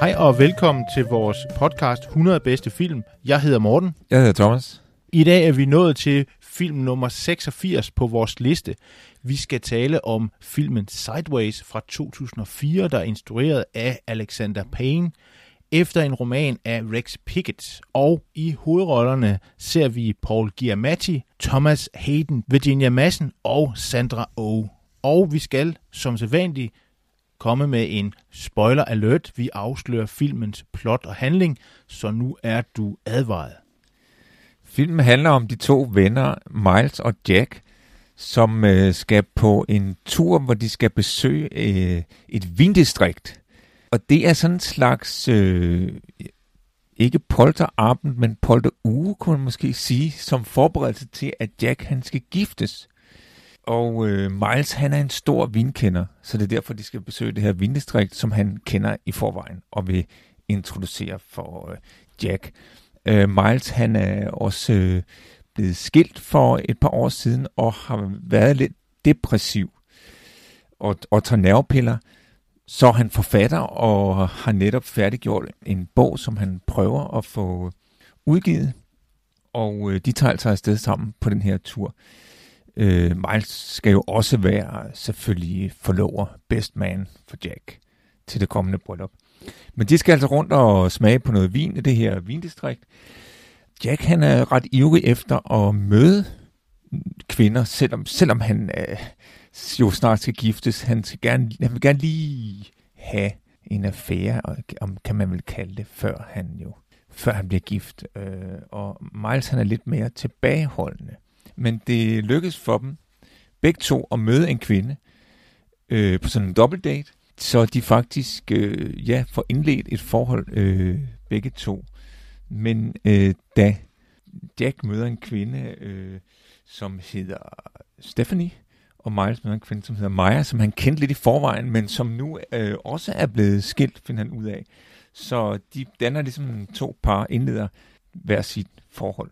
Hej og velkommen til vores podcast 100 bedste film. Jeg hedder Morten. Jeg hedder Thomas. I dag er vi nået til film nummer 86 på vores liste. Vi skal tale om filmen Sideways fra 2004, der er instrueret af Alexander Payne, efter en roman af Rex Pickett. Og i hovedrollerne ser vi Paul Giamatti, Thomas Haden, Virginia Madsen og Sandra Oh. Og vi skal, som sædvanligt, komme med en spoiler alert. Vi afslører filmens plot og handling, så nu er du advaret. Filmen handler om de to venner, Miles og Jack, som skal på en tur, hvor de skal besøge et vindistrikt. Og det er sådan en slags, ikke polterabend, men polteruge, kunne man måske sige, som forberedelse til, at Jack han skal giftes. Og Miles, han er en stor vinkender, så det er derfor, de skal besøge det her vindistrikt, som han kender i forvejen og vil introducere for Jack. Miles, han er også blevet skilt for et par år siden og har været lidt depressiv og tager nervepiller. Så han forfatter og har netop færdiggjort en bog, som han prøver at få udgivet. Og de tager altså afsted sammen på den her tur. Miles skal jo også være selvfølgelig forlover, best man for Jack til det kommende bryllup. Men de skal altså rundt og smage på noget vin i det her vindistrikt. Jack, han er ret ivrig efter at møde kvinder, selvom han jo snart skal giftes. Han vil gerne lige have en affære, om kan man vel kalde det, før han bliver gift. Og Miles, han er lidt mere tilbageholdende. Men det lykkes for dem begge to at møde en kvinde på sådan en dobbeltdate, så de faktisk får indledt et forhold begge to. Men da Jack møder en kvinde, som hedder Stephanie, og Miles møder en kvinde, som hedder Maya, som han kendte lidt i forvejen, men som nu også er blevet skilt, finder han ud af. Så de danner ligesom to par, indleder hver sit forhold.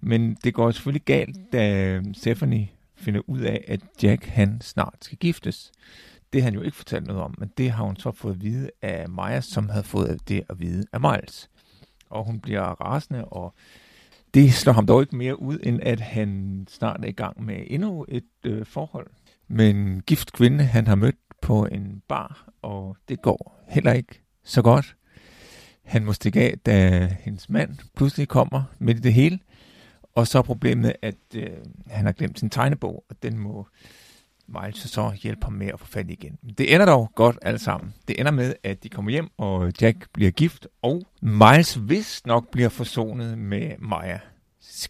Men det går selvfølgelig galt, da Stephanie finder ud af, at Jack han snart skal giftes. Det har han jo ikke fortalt noget om, men det har hun så fået at vide af Maja, som havde fået det at vide af Miles. Og hun bliver rasende, og det slår ham dog ikke mere ud, end at han snart er i gang med endnu et forhold. Men gift kvinde, han har mødt på en bar, og det går heller ikke så godt. Han må stikke af, da hendes mand pludselig kommer midt i det hele. Og så er problemet, at han har glemt sin tegnebog, og den må Miles så hjælpe ham med at få fat i igen. Det ender dog godt alle sammen. Det ender med, at de kommer hjem, og Jack bliver gift, og Miles vist nok bliver forsonet med Maya.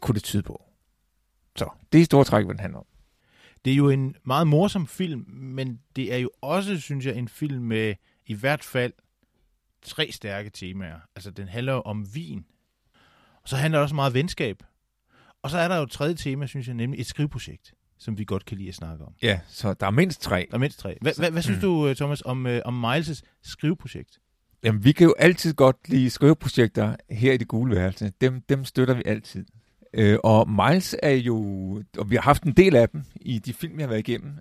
Kunne det tyde på. Så det er store træk, hvad den handler om. Det er jo en meget morsom film, men det er jo også, synes jeg, en film med i hvert fald 3 stærke temaer. Altså, den handler jo om vin, og så handler det også meget venskab. Og så er der jo et tredje tema, synes jeg, nemlig et skriveprojekt, som vi godt kan lide at snakke om. Ja, så der er mindst 3. Hvad synes du, Thomas, om Miles' skriveprojekt? Jamen, vi kan jo altid godt lide skriveprojekter her i det gule værelse. Dem støtter vi altid. Og Miles er jo, og vi har haft en del af dem i de film, vi har været igennem.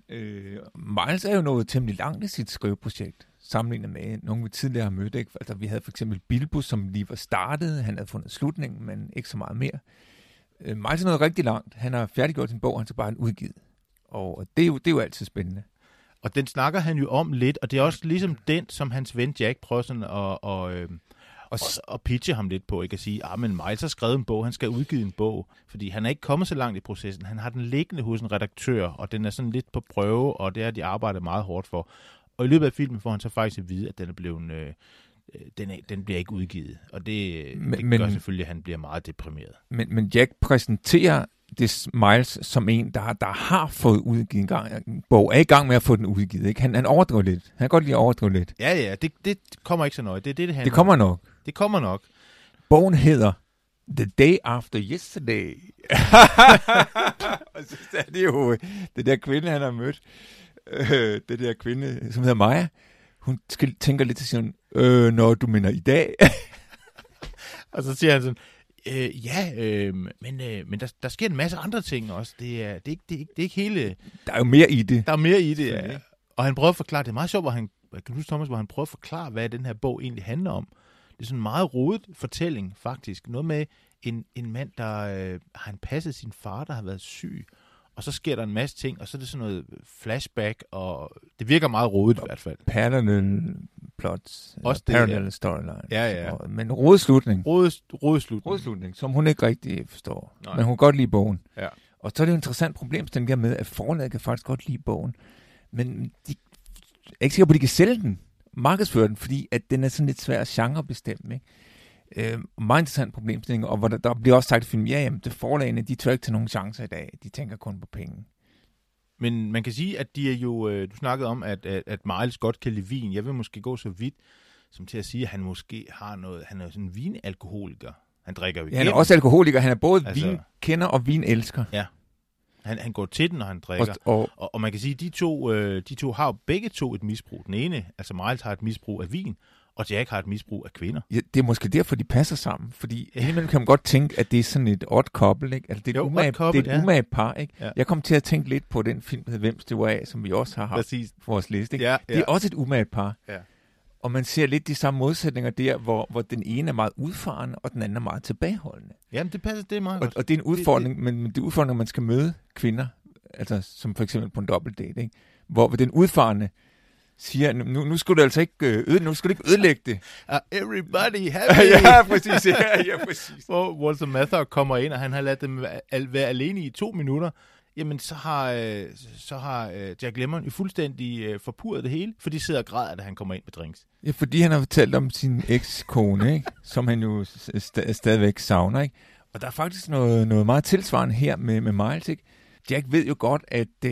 Miles er jo noget temmelig langt i sit skriveprojekt, sammenlignet med nogle, vi tidligere har mødt. Ikke? Altså, vi havde for eksempel Bilbo, som lige var startet. Han havde fundet slutningen, men ikke så meget mere. Miles er noget rigtig langt. Han har færdiggjort sin bog, og han skal bare udgivet. Og det er jo altid spændende. Og den snakker han jo om lidt, og det er også ligesom den, som hans ven Jack prøver sådan at pitche ham lidt på. Ikke at sige, men Miles har skrevet en bog, han skal udgive en bog. Fordi han er ikke kommet så langt i processen. Han har den liggende hos en redaktør, og den er sådan lidt på prøve, og det har de arbejdet meget hårdt for. Og i løbet af filmen får han så faktisk at vide, at den er blevet... Den bliver ikke udgivet, og det gør selvfølgelig, at han bliver meget deprimeret. Men Jack præsenterer det Miles som en, der har fået udgivet en gang. En bog er i gang med at få den udgivet. Ikke? Han overdriver lidt. Han kan godt lide at overdrive lidt. Ja, det kommer ikke så nøje. Det er det, det handler om. Det kommer nok. Bogen hedder The Day After Yesterday. Og så er det jo den der kvinde, han har mødt. Den der kvinde, som hedder Maja. Hun tænker lidt til sådan, når du mener i dag. Og så siger han sådan, men der sker en masse andre ting også. Det er ikke hele... Der er jo mere i det. Ja. Og han prøver at forklare, det er meget sjovt, hvor han prøver at forklare, hvad den her bog egentlig handler om. Det er sådan en meget rodet fortælling, faktisk. Noget med en mand, der han passet sin far, der har været syg. Og så sker der en masse ting, og så er det sådan noget flashback, og det virker meget rodet i hvert fald. Parallel plots, parallel storyline. Ja. Men rodet slutning. Rodet slutning, som hun ikke rigtig forstår. Nej. Men hun kan godt lide bogen. Ja. Og så er det jo et interessant problem, den der med, at forlaget kan faktisk godt lide bogen, men de er ikke sikker på, at de kan sælge den, markedsføre den, fordi at den er sådan lidt svær genrebestemt, ikke? Meget interessant problemstilling, og hvor der bliver også sagt i filmen, det forlagene, de tør ikke til nogen chancer i dag, de tænker kun på penge. Men man kan sige, at de er jo, du snakkede om, at Miles godt kan lide vin. Jeg vil måske gå så vidt, som til at sige, at han måske har noget, han er sådan en vinalkoholiker. Han drikker jo ikke. Ja, han er også alkoholiker, han er både vinkender og vinelsker. Ja, han går til den, når han drikker. Og man kan sige, at de to har jo begge to et misbrug. Den ene, altså Miles har et misbrug af vin, og Jack har et misbrug af kvinder. Ja, det er måske derfor, de passer sammen, fordi indimellem kan man godt tænke, at det er sådan et odd couple, ikke? Altså, det er et umage par, ikke? Ja. Jeg kom til at tænke lidt på den film, der hedder Hvem støver af, som vi også har haft på vores liste, ikke? Ja. Det er også et umage par. Ja. Og man ser lidt de samme modsætninger der, hvor den ene er meget udfarende, og den anden er meget tilbageholdende. Jamen, det passer, det er meget godt. Og det er en udfordring, men det er udfordring, når man skal møde kvinder, altså som for eksempel på en dobbeltdate, ikke? Hvor den udfarende siger, nu skal du altså ikke ødelægge det. Everybody happy. Ja, præcis. Hvor Walter Matthau kommer ind, og han har ladt dem være alene i 2 minutter, jamen så har Jack Lemmon jo fuldstændig forpurret det hele, for de sidder og græder, da han kommer ind med drinks. Ja, fordi han har fortalt om sin ekskone, ikke? Som han jo stadigvæk savner, ikke? Og der er faktisk noget meget tilsvarende her med Miles, ikke? Jack ved jo godt, at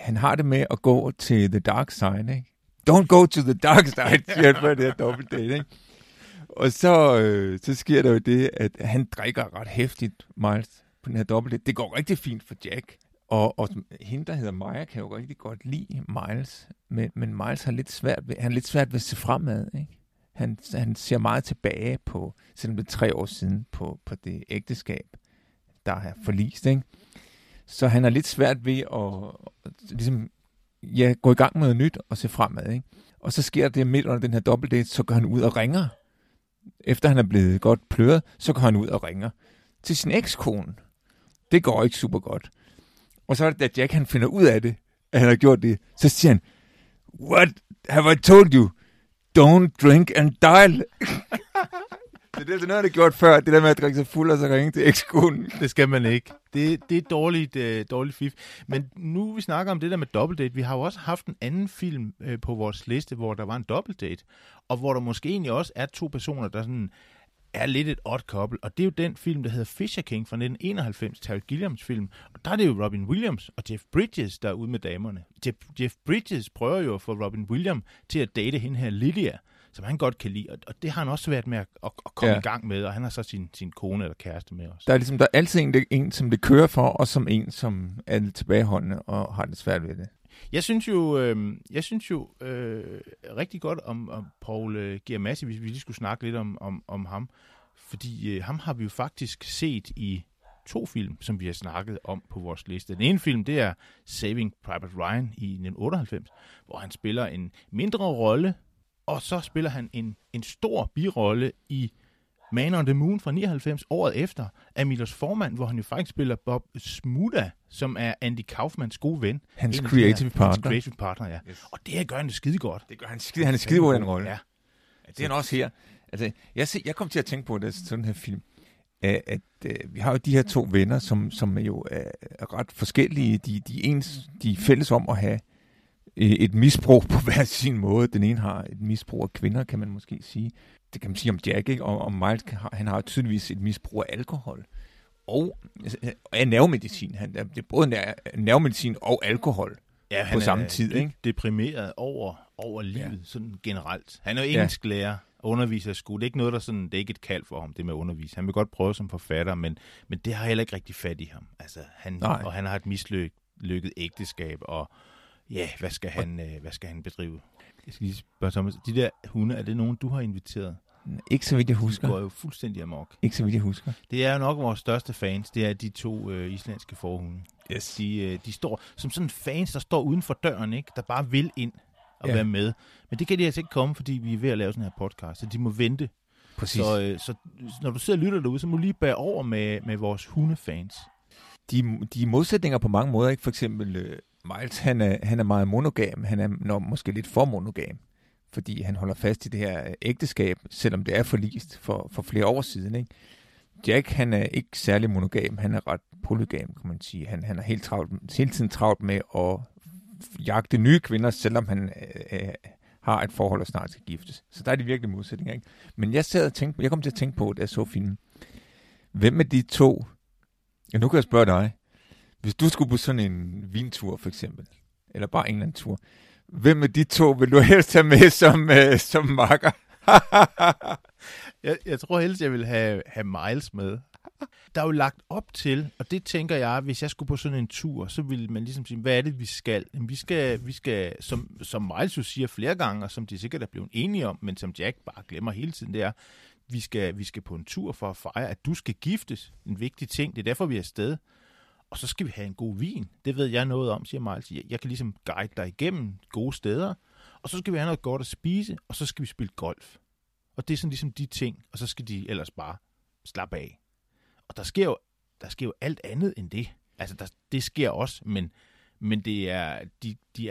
han har det med at gå til the dark side, ikke? Don't go to the dark side, siger han på det her dobbelt date, ikke? Og så sker der jo det, at han drikker ret hæftigt, Miles, på den her dobbelt date. Det går rigtig fint for Jack. Og hende, der hedder Maja, kan jo rigtig godt lide Miles, men Miles har lidt svært ved at se fremad, ikke? Han ser meget tilbage på, selvom det er 3 år siden, på det ægteskab, der er forlist, ikke? Så han er lidt svært ved at ligesom, gå i gang med noget nyt og se fremad, ikke? Og så sker det midt under den her dobbeltdate, så går han ud og ringer. Efter han er blevet godt pløret, så går han ud og ringer til sin ekskone. Det går ikke super godt. Og så er det, da Jack han finder ud af det, at han har gjort det, så siger han, "What have I told you? Don't drink and dial." Det er noget, der er gjort før. Det der med at drikke sig fuld og så ringe til ekskonen. Det skal man ikke. Det er dårligt fif. Men nu vi snakker om det der med dobbeltdate. Vi har jo også haft en anden film på vores liste, hvor der var en dobbeltdate. Og hvor der måske egentlig også er 2 personer, der sådan er lidt et odd couple. Og det er jo den film, der hedder Fisher King fra 1991, Terry Gilliams film. Og der er det jo Robin Williams og Jeff Bridges, der er ude med damerne. Jeff Bridges prøver jo at få Robin Williams til at date hende her Lydia, som han godt kan lide, og det har han også svært med at komme i gang med, og han har så sin kone eller kæreste med også. Der er ligesom, der er altid en, som det kører for, og som en, som er tilbageholdende og har det svært ved det. Jeg synes jo rigtig godt om Paul Giamatti, hvis vi lige skulle snakke lidt om ham, fordi ham har vi jo faktisk set i 2 film, som vi har snakket om på vores liste. Den ene film, det er Saving Private Ryan i 1998, hvor han spiller en mindre rolle, og så spiller han en stor birolle i Man on the Moon fra 99, året efter, af Milos Forman, hvor han jo faktisk spiller Bob Zmuda, som er Andy Kaufmans gode ven. Hans creative partner, ja. Yes. Og det gør han skide godt. Det gør han skide, han er skide god i den rolle. Ja. Det er han også her. Altså, jeg kom til at tænke på det, sådan her film, at vi har jo de her 2 venner, som jo er ret forskellige. De er fælles om at have et misbrug på hver sin måde. Den ene har et misbrug af kvinder, kan man måske sige. Det kan man sige om Jack, ikke? Og Miles, han har tydeligvis et misbrug af alkohol. og af nervemedicin. Det er både nervemedicin og alkohol på samme tid. Han er deprimeret over livet, sådan generelt. Han er jo engelsk lærer. Underviser i skole. Det er ikke noget, der sådan, det er ikke et kald for ham, det med at undervise. Han vil godt prøve som forfatter, men det har heller ikke rigtig fat i ham. Altså, han har et mislykket ægteskab, og ja, hvad skal han bedrive? Jeg skal lige spørge Thomas, de der hunde, er det nogen, du har inviteret? Ikke så vidt jeg husker. De går jo fuldstændig amok. Ikke så vidt jeg husker. Det er jo nok vores største fans, det er de to islandske forhunde. Yes. De står som sådan fans, der står uden for døren, ikke? Der bare vil ind og være med. Men det kan de altså ikke komme, fordi vi er ved at lave sådan her podcast, så de må vente. Præcis. Så når du sidder og lytter derude, så må du lige bære over med vores hundefans. De modsætninger på mange måder, ikke? For eksempel Miles, han er meget monogam, han er måske lidt for monogam, fordi han holder fast i det her ægteskab, selvom det er forlist for flere år siden, ikke? Jack, han er ikke særlig monogam, han er ret polygam, kan man sige. Han er hele tiden travlt med at jagte nye kvinder, selvom han har et forhold, der snart skal giftes. Så der er de virkelig modsætninger, ikke? Men jeg kom til at tænke på, da jeg så filmen, hvem af de to, ja, nu kan jeg spørge dig, hvis du skulle på sådan en vintur for eksempel, eller bare en eller anden tur, hvem af de to vil du helst have med som makker? jeg tror helst, jeg vil have Miles med. Der er jo lagt op til, og det tænker jeg, hvis jeg skulle på sådan en tur, så ville man ligesom sige, hvad er det, vi skal? Vi skal som Miles jo siger flere gange, og som de sikkert er blevet enige om, men som Jack bare glemmer hele tiden, det er, vi skal på en tur for at fejre, at du skal giftes. En vigtig ting, det er derfor, vi er afsted. Og så skal vi have en god vin. Det ved jeg noget om, siger Miles. Jeg kan ligesom guide dig igennem gode steder. Og så skal vi have noget godt at spise, og så skal vi spille golf. Og det er sådan ligesom de ting, og så skal de ellers bare slappe af. Og der sker jo alt andet end det. Altså, det sker også, men det er, de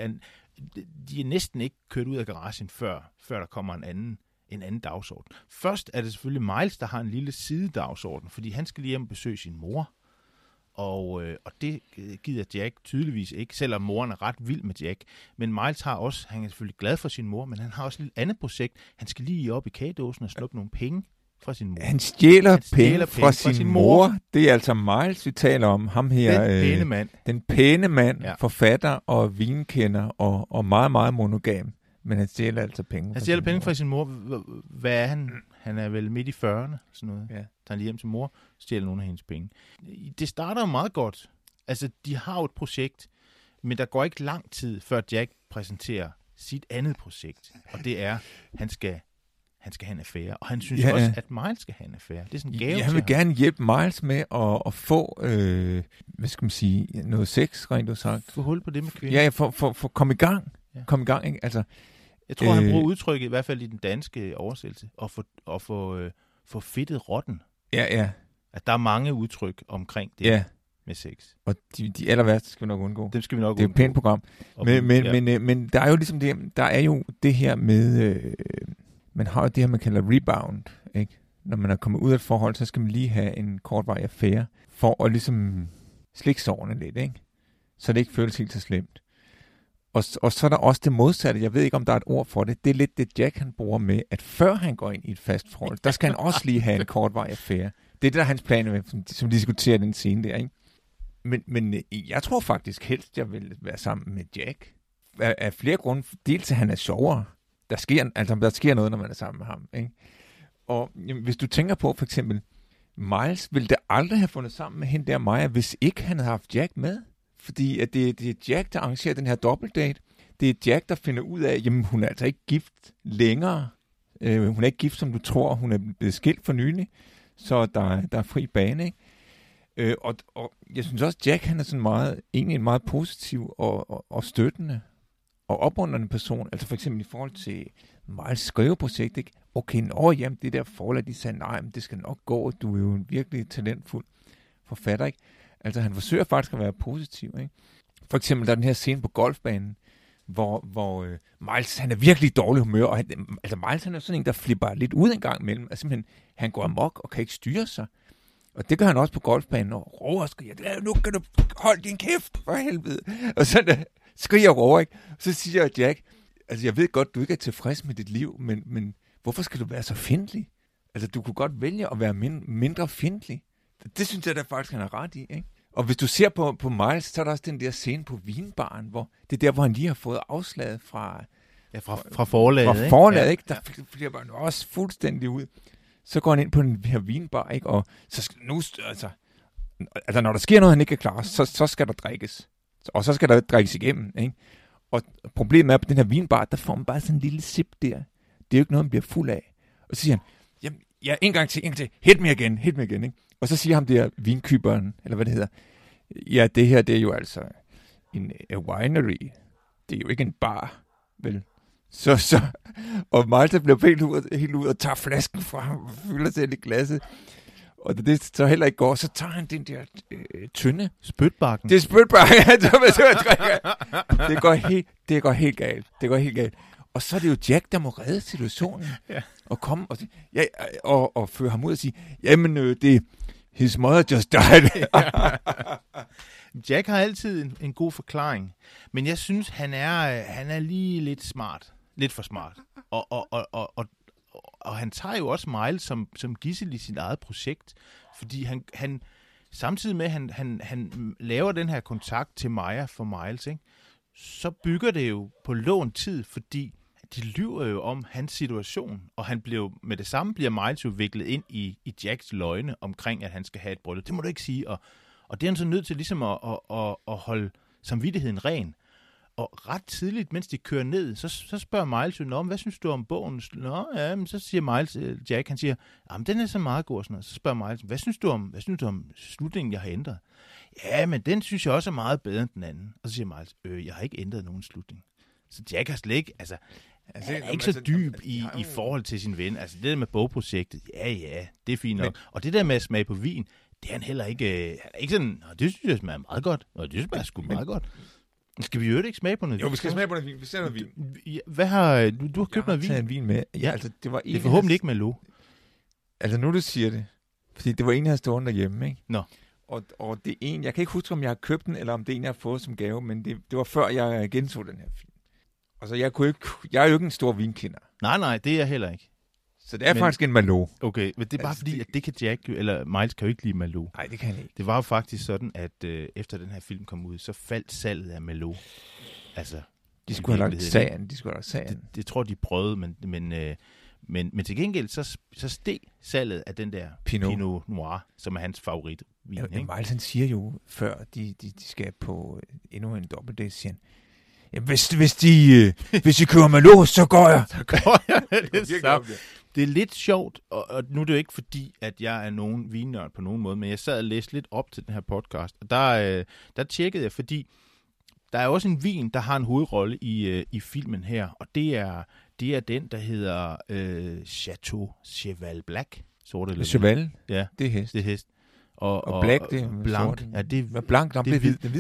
er næsten ikke kørt ud af garagen, før der kommer en anden dagsorden. Først er det selvfølgelig Miles, der har en lille sidedagsorden, fordi han skal lige hjem og besøge sin mor. Og det gider Jack tydeligvis ikke, selvom moren er ret vild med Jack. Men Miles har også, han er selvfølgelig glad for sin mor, men han har også et lille andet projekt. Han skal lige op i kagedåsen og snuppe nogle penge fra sin mor. Han stjæler penge fra sin mor. Det er altså Miles, vi taler om. Ham her, den pæne mand, ja. Forfatter og vinkender og meget, meget monogam. Men han stjæler altså penge. Han stjæler penge fra sin mor. Hvad er han? Han er vel midt i 40'erne, sådan noget. Ja. Tager lige hjem til mor, stjæler nogle af hendes penge. Det starter jo meget godt. Altså, de har jo et projekt, men der går ikke lang tid, før Jack præsenterer sit andet projekt. Og det er, han skal have en affære. Og han synes også, at Miles skal have en affære. Det er sådan en gave til ham. Jeg vil gerne hjælpe Miles med at få, hvad skal man sige, noget sex, rent udsagt. Få hul på det med kvinder. Ja, for komme i gang. Ja. Kom i gang, ikke? Altså... Jeg tror, han bruger udtrykket, i hvert fald i den danske oversættelse, at få fedtet rotten. Ja. At der er mange udtryk omkring det med sex. Og de aller værste skal vi nok undgå. Dem skal vi nok undgå. Det er et pænt program. Men der er jo ligesom det, der er jo det her med, man har jo det her, man kalder rebound, ikke? Når man er kommet ud af et forhold, så skal man lige have en kortvarig affære, for at ligesom slikke sårene lidt, ikke? Så det ikke føles helt så slemt. Og så er der også det modsatte, jeg ved ikke, om der er et ord for det, det er lidt det, Jack han bruger med, at før han går ind i et fast forhold, der skal han også lige have en kortvarig affære. Det er det, der er hans plan med, som diskuterer den scene der, ikke? Men jeg tror faktisk helst, jeg vil være sammen med Jack. Af flere grunde, dels at han er sjovere. Der sker noget, når man er sammen med ham, ikke? Og jamen, hvis du tænker på for eksempel, Miles ville da aldrig have fundet sammen med hende der Maja, hvis ikke han havde haft Jack med. Fordi at det er Jack, der arrangerer den her dobbeltdate. Det er Jack, der finder ud af, jamen hun er altså ikke gift længere. Hun er ikke gift, som du tror. Hun er blevet skilt for nylig. Så der er fri bane, ikke? Og jeg synes også, Jack han er sådan en meget positiv og støttende og opmuntrende person. Altså for eksempel i forhold til Miles skriveprojekt, ikke? Okay, jamen det der forlag, de sagde, nej, men det skal nok gå. Du er jo en virkelig talentfuld forfatter, ikke? Altså, han forsøger faktisk at være positiv, ikke? For eksempel, der er den her scene på golfbanen, hvor Miles, han er virkelig i dårlig humør, og Miles, han er sådan en, der flipper lidt ud en gang imellem, altså simpelthen, han går amok og kan ikke styre sig. Og det gør han også på golfbanen, og råber og skriger, nu kan du holde din kæft, for helvede. Og så skriger og råber, ikke? Så siger jeg, Jack, altså, jeg ved godt, du ikke er tilfreds med dit liv, men hvorfor skal du være så fjendtlig? Altså, du kunne godt vælge at være mindre fjendtlig. Det synes jeg da faktisk, han har ret i, ikke? Og hvis du ser på Miles, så er der også den der scene på vinbaren, hvor det er der, hvor han lige har fået afslaget fra forlaget, ikke? Fra forlaget, ja. Ikke? Der bliver bare også fuldstændig ud. Så går han ind på den her vinbar, ikke? Og så nu, altså når der sker noget, han ikke er klar, så skal der drikkes. Og så skal der drikkes igennem, ikke? Og problemet er, at på den her vinbar, der får man bare sådan en lille sip der. Det er jo ikke noget, man bliver fuld af. Og så siger han, jamen, ja, en gang til, hit mig igen, ikke? Og så siger ham der vinkøberen, eller hvad det hedder, ja, det her, det er jo altså en winery. Det er jo ikke en bar, vel? Og Malta bliver helt ud og tager flasken fra ham og fylder sig i glasset. Og da det så heller ikke går, så tager han den der tynde spytbakken. Det er spytbakken, ja. Det går helt galt. Og så er det jo Jack, der må redde situationen. Ja. Og komme og føre ham ud og sige, jamen, his mother just died. Jack har altid en god forklaring. Men jeg synes, han er lige lidt smart. Lidt for smart. Og han tager jo også Miles som gidsel i sit eget projekt. Fordi han samtidig med, at han laver den her kontakt til Maya for Miles, ikke? Så bygger det jo på lånt tid, fordi de lyver jo om hans situation, og han bliver Miles jo viklet ind i Jacks løgne omkring, at han skal have et bryllup. Det må du ikke sige, og det er han så nødt til ligesom at holde samvittigheden ren. Og ret tidligt, mens de kører ned, så spørger Miles jo, hvad synes du om bogen? Nå, ja, men så siger Jack, han siger, jamen den er så meget god og sådan noget. Så spørger Miles, hvad synes du om slutningen, jeg har ændret? Ja, men den synes jeg også er meget bedre end den anden. Og så siger Miles, jeg har ikke ændret nogen slutning. Så Jack har slet ikke, han er ikke så dyb i forhold til sin ven. Altså det der med bogprojektet, ja, det er fint nok. Men, og det der med at smage på vin, det er han heller ikke, han er ikke sådan, det synes jeg smager meget godt, og det smager sgu meget godt. Skal vi jo ikke smage på noget vin? Jo, vi skal smage på noget vin. Vi ser noget vin. Hvad har... Du har købt noget vin. Jeg har taget en vin med. Ja, altså, det er forhåbentlig ikke Merlot. Altså, nu du siger det. Fordi det var en, jeg havde stående derhjemme, ikke? Nå. Og det er en... Jeg kan ikke huske, om jeg har købt den, eller om det er en, jeg har fået som gave, men det var før, jeg genså den her film. Altså, jeg er jo ikke en stor vinkender. Nej, det er jeg heller ikke. Så det er faktisk en Merlot. Okay, men det er bare fordi, at det kan Jack jo, eller Miles kan jo ikke lide Merlot. Nej, det kan han ikke. Det var jo faktisk sådan, at efter den her film kom ud, så faldt salget af Merlot. Altså, de skulle have lagt sagen. Det tror de prøvede, men til gengæld, så steg salget af den der Pinot Noir, som er hans favoritvin. Ja, Miles han siger jo, før de skal på endnu en dobbeltdag, siger han, jamen, hvis de kører Merlot, så går jeg. Det er lidt sjovt, og nu er det jo ikke fordi, at jeg er nogen vinnørd på nogen måde, men jeg sad og læste lidt op til den her podcast, og der tjekkede jeg, fordi der er også en vin, der har en hovedrolle i filmen her, og det er den, der hedder Chateau Cheval Blanc. Cheval? Ja, det er hest. Det er hest. Og Black, det er Blanc. Ja,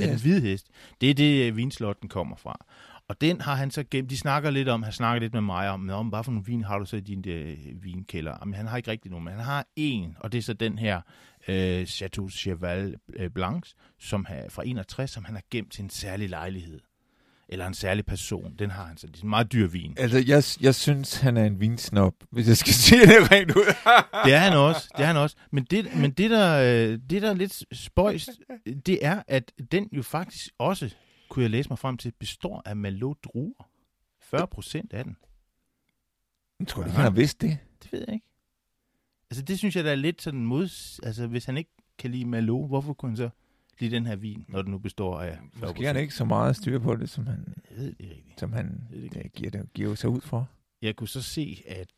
den hvide hest. Det er det, vinslot, den kommer fra. Og den har han så gemt. De snakker lidt om, han snakker lidt med mig om hvad for nogle vin har du så i din vinkælder? Jamen, han har ikke rigtig nogen, men han har en, og det er så den her Chateau Cheval Blanc, som er fra 61, som han har gemt til en særlig lejlighed. Eller en særlig person. Den har han så. Det er en meget dyr vin. Altså, jeg synes, han er en vinsnob, hvis jeg skal sige det rent ud. Det er han også. Men det der er lidt spøjst, det er, at den jo faktisk også, kunne jeg læse mig frem til, består af Merlot-druer. 40% af den. Jeg tror ikke, han har vidst det. Det ved jeg ikke. Altså, det synes jeg, der er lidt sådan hvis han ikke kan lide Merlot, hvorfor kunne han så lige den her vin, når den nu består af... Måske han ikke så meget styr på det, som han, jeg ved det rigtigt, som han giver sig ud for. Jeg kunne så se, at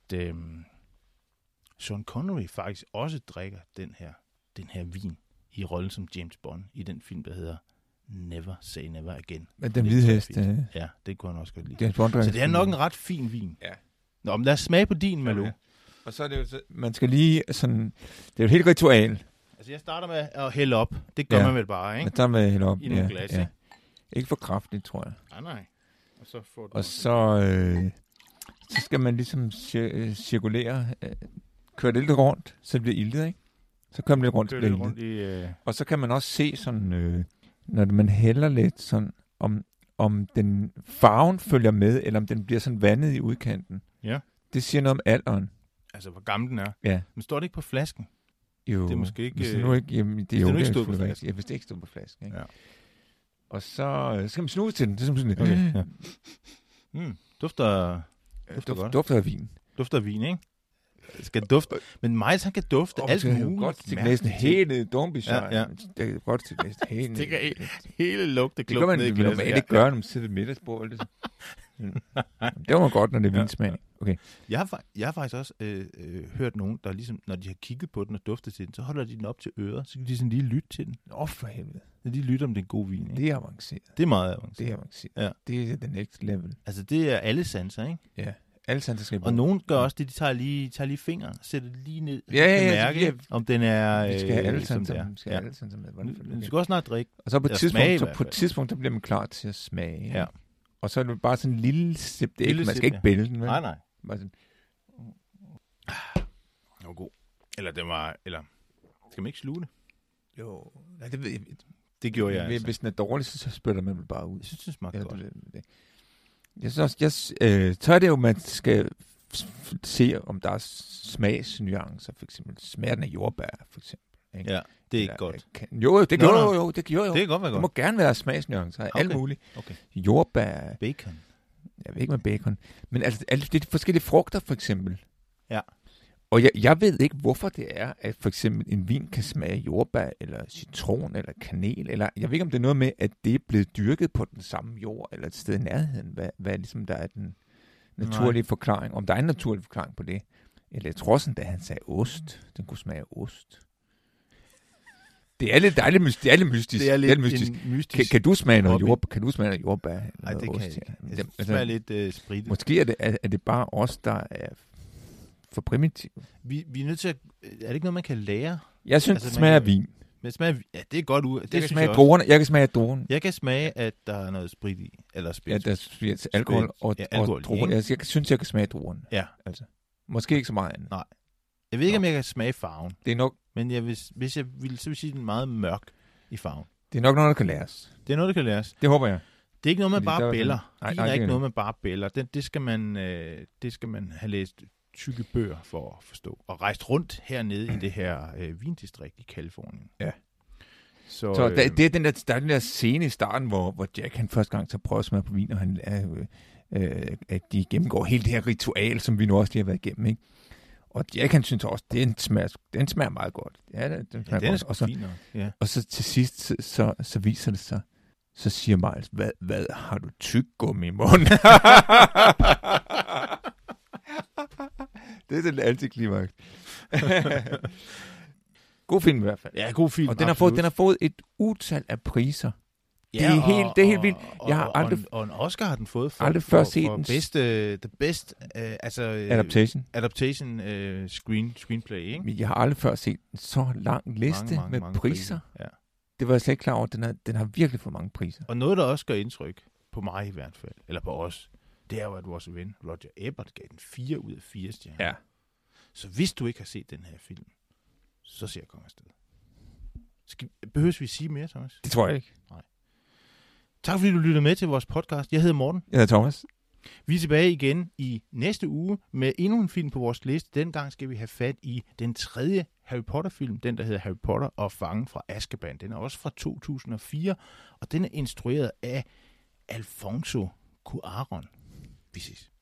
Sean Connery faktisk også drikker den her vin i rollen som James Bond i den film, der hedder Never Say Never Again. Men den hvide hest... Ja, det kunne han også godt lide. Så det er nok en ret fin vin. Ja. Nå, men lad os smage på din, Merlot. Okay. Og så er det jo så... Man skal lige sådan... Det er jo et helt ritual. Altså, jeg starter med at hælde op. Det gør man vel bare, ikke? Jeg starter med at hælde op, i nogle glas, ikke? Ikke for kraftigt, tror jeg. Nej. Og så får du... Og så skal man ligesom cirkulere. Køre det lidt rundt, så det bliver iltet, ikke? Så kører man lidt rundt, Og så kan man også se sådan... når man hælder lidt, sådan, om den farven følger med, eller om den bliver sådan vandet i udkanten. Ja. Det siger noget om alderen. Altså, hvor gammel den er. Ja. Men står det ikke på flasken? Jo, det er måske ikke... Hvis det nu ikke, jamen, det er jo ikke stået på flasken. Ja, hvis det ikke stod på flasken. Ikke? Ja. Og så skal man snuse til den. Det er som sådan, okay, ja. Dufter godt. Dufter af vin. Dufter af vin, ikke? Skal dufte. Men Miles, han kan dufte alt muligt. Godt til næsten hele Dombichon. Ja. Det er godt til næsten hele. Det kan hele lugte klubben ned i glasset. Det kan man ikke gøre, når man sidder ved middagsbordet. Det var godt, når det er vinsmag. Okay. Jeg har faktisk også hørt nogen, der ligesom, når de har kigget på den og duftet til den, så holder de den op til øret, så kan de sådan lige lytte til den. Åh, for helvede. Så de lytter om den gode vin. Ikke? Det er avanceret. Det er meget avanceret. Ja. Det er the next level. Altså, det er alle sanser, ikke? Ja. Og nogen gør også det, de tager lige fingre, sætter det lige ned, mærke, om den er... Vi skal have alle sanser med. Vi skal også snart drikke. Og så på et tidspunkt, der bliver man klar til at smage. Ja. Og så er det bare sådan en lille sip. Man skal ikke bælge den, vel? Nej. Bare sådan... Det var god. Eller skal man ikke sluge det? Jo, nej, det ved jeg. Det gjorde jeg altså. Hvis den er dårlig, så spytter man bare ud. Jeg synes, det smagte godt. Jeg tør det jo, man skal se, om der er smagsnuancer, for eksempel smerten af jordbær, for eksempel. Ikke? Ja, det er ikke godt. Det gjorde jo. Det kan godt være godt. Det må gerne være smagsnuancer af alt muligt. Okay. Jordbær. Bacon. Jeg ved ikke med bacon. Men altså, det er forskellige frugter, for eksempel. Ja. Og jeg ved ikke, hvorfor det er, at for eksempel en vin kan smage jordbær, eller citron, eller kanel, eller jeg ved ikke, om det er noget med, at det er blevet dyrket på den samme jord, eller et sted i nærheden, hvad ligesom der er den naturlige forklaring, om der er en naturlig forklaring på det. Eller jeg tror sådan, da han sagde ost, den kunne smage ost. Det er lidt mystisk. Mystisk. Kan du smage noget jordbær? Nej, det kan jeg ikke. Jeg smager lidt sprit. Måske er det bare os, der er for primitiv. Vi er nødt til at... Er det ikke noget, man kan lære? Jeg synes, det smager af vin. Men smager, ja, det er godt ud. Jeg kan smage af druerne. Jeg kan smage, at der er noget sprit i. Eller spiritus. Ja, der er alkohol og druerne. Jeg synes, jeg kan smage druerne. Ja. Altså. Måske ikke så meget andet. Nej. Jeg ved ikke, om jeg kan smage farven. Det er nok... Men hvis jeg ville, så vil jeg sige, den er meget mørk i farven. Det er nok noget, der kan læres. Det håber jeg. Det er ikke noget, man bare bæller. Det skal man have læst tykke bøger for at forstå. Og rejst rundt hernede i det her vindistrikt i Kalifornien. Ja. Så der er den der scene i starten, hvor Jack han første gang tager prøve at smage på vin, og han at de gennemgår hele det her ritual, som vi nu også lige har været igennem, ikke? Og Jack han synes også, den smager meget godt. Ja, den smager godt. Og så til sidst, så viser det sig, så siger Miles, hvad har du tyggegummi i munden? Det er den antiklimaks. God film i hvert fald. Ja, god film. Og den har fået et utal af priser. Ja, det er helt vildt. Jeg har aldrig og en Oscar har den fået for the best adaptation screenplay, ikke? Men jeg har aldrig før set en så lang liste med mange priser. Ja. Det var jeg slet ikke klar over. Den har virkelig fået mange priser. Og noget der også gør indtryk på mig i hvert fald, eller på os. Det er jo, at vores ven Roger Ebert gav den 4 ud af 4 stjerner. Ja. Så hvis du ikke har set den her film, så ser jeg komme afsted. Behøver vi sige mere, Thomas? Det tror jeg ikke. Nej. Tak fordi du lyttede med til vores podcast. Jeg hedder Morten. Jeg hedder Thomas. Vi er tilbage igen i næste uge med endnu en film på vores liste. Dengang skal vi have fat i den 3. Harry Potter-film. Den, der hedder Harry Potter og Fangen fra Azkaban. Den er også fra 2004, og den er instrueret af Alfonso Cuaron. Vi ses.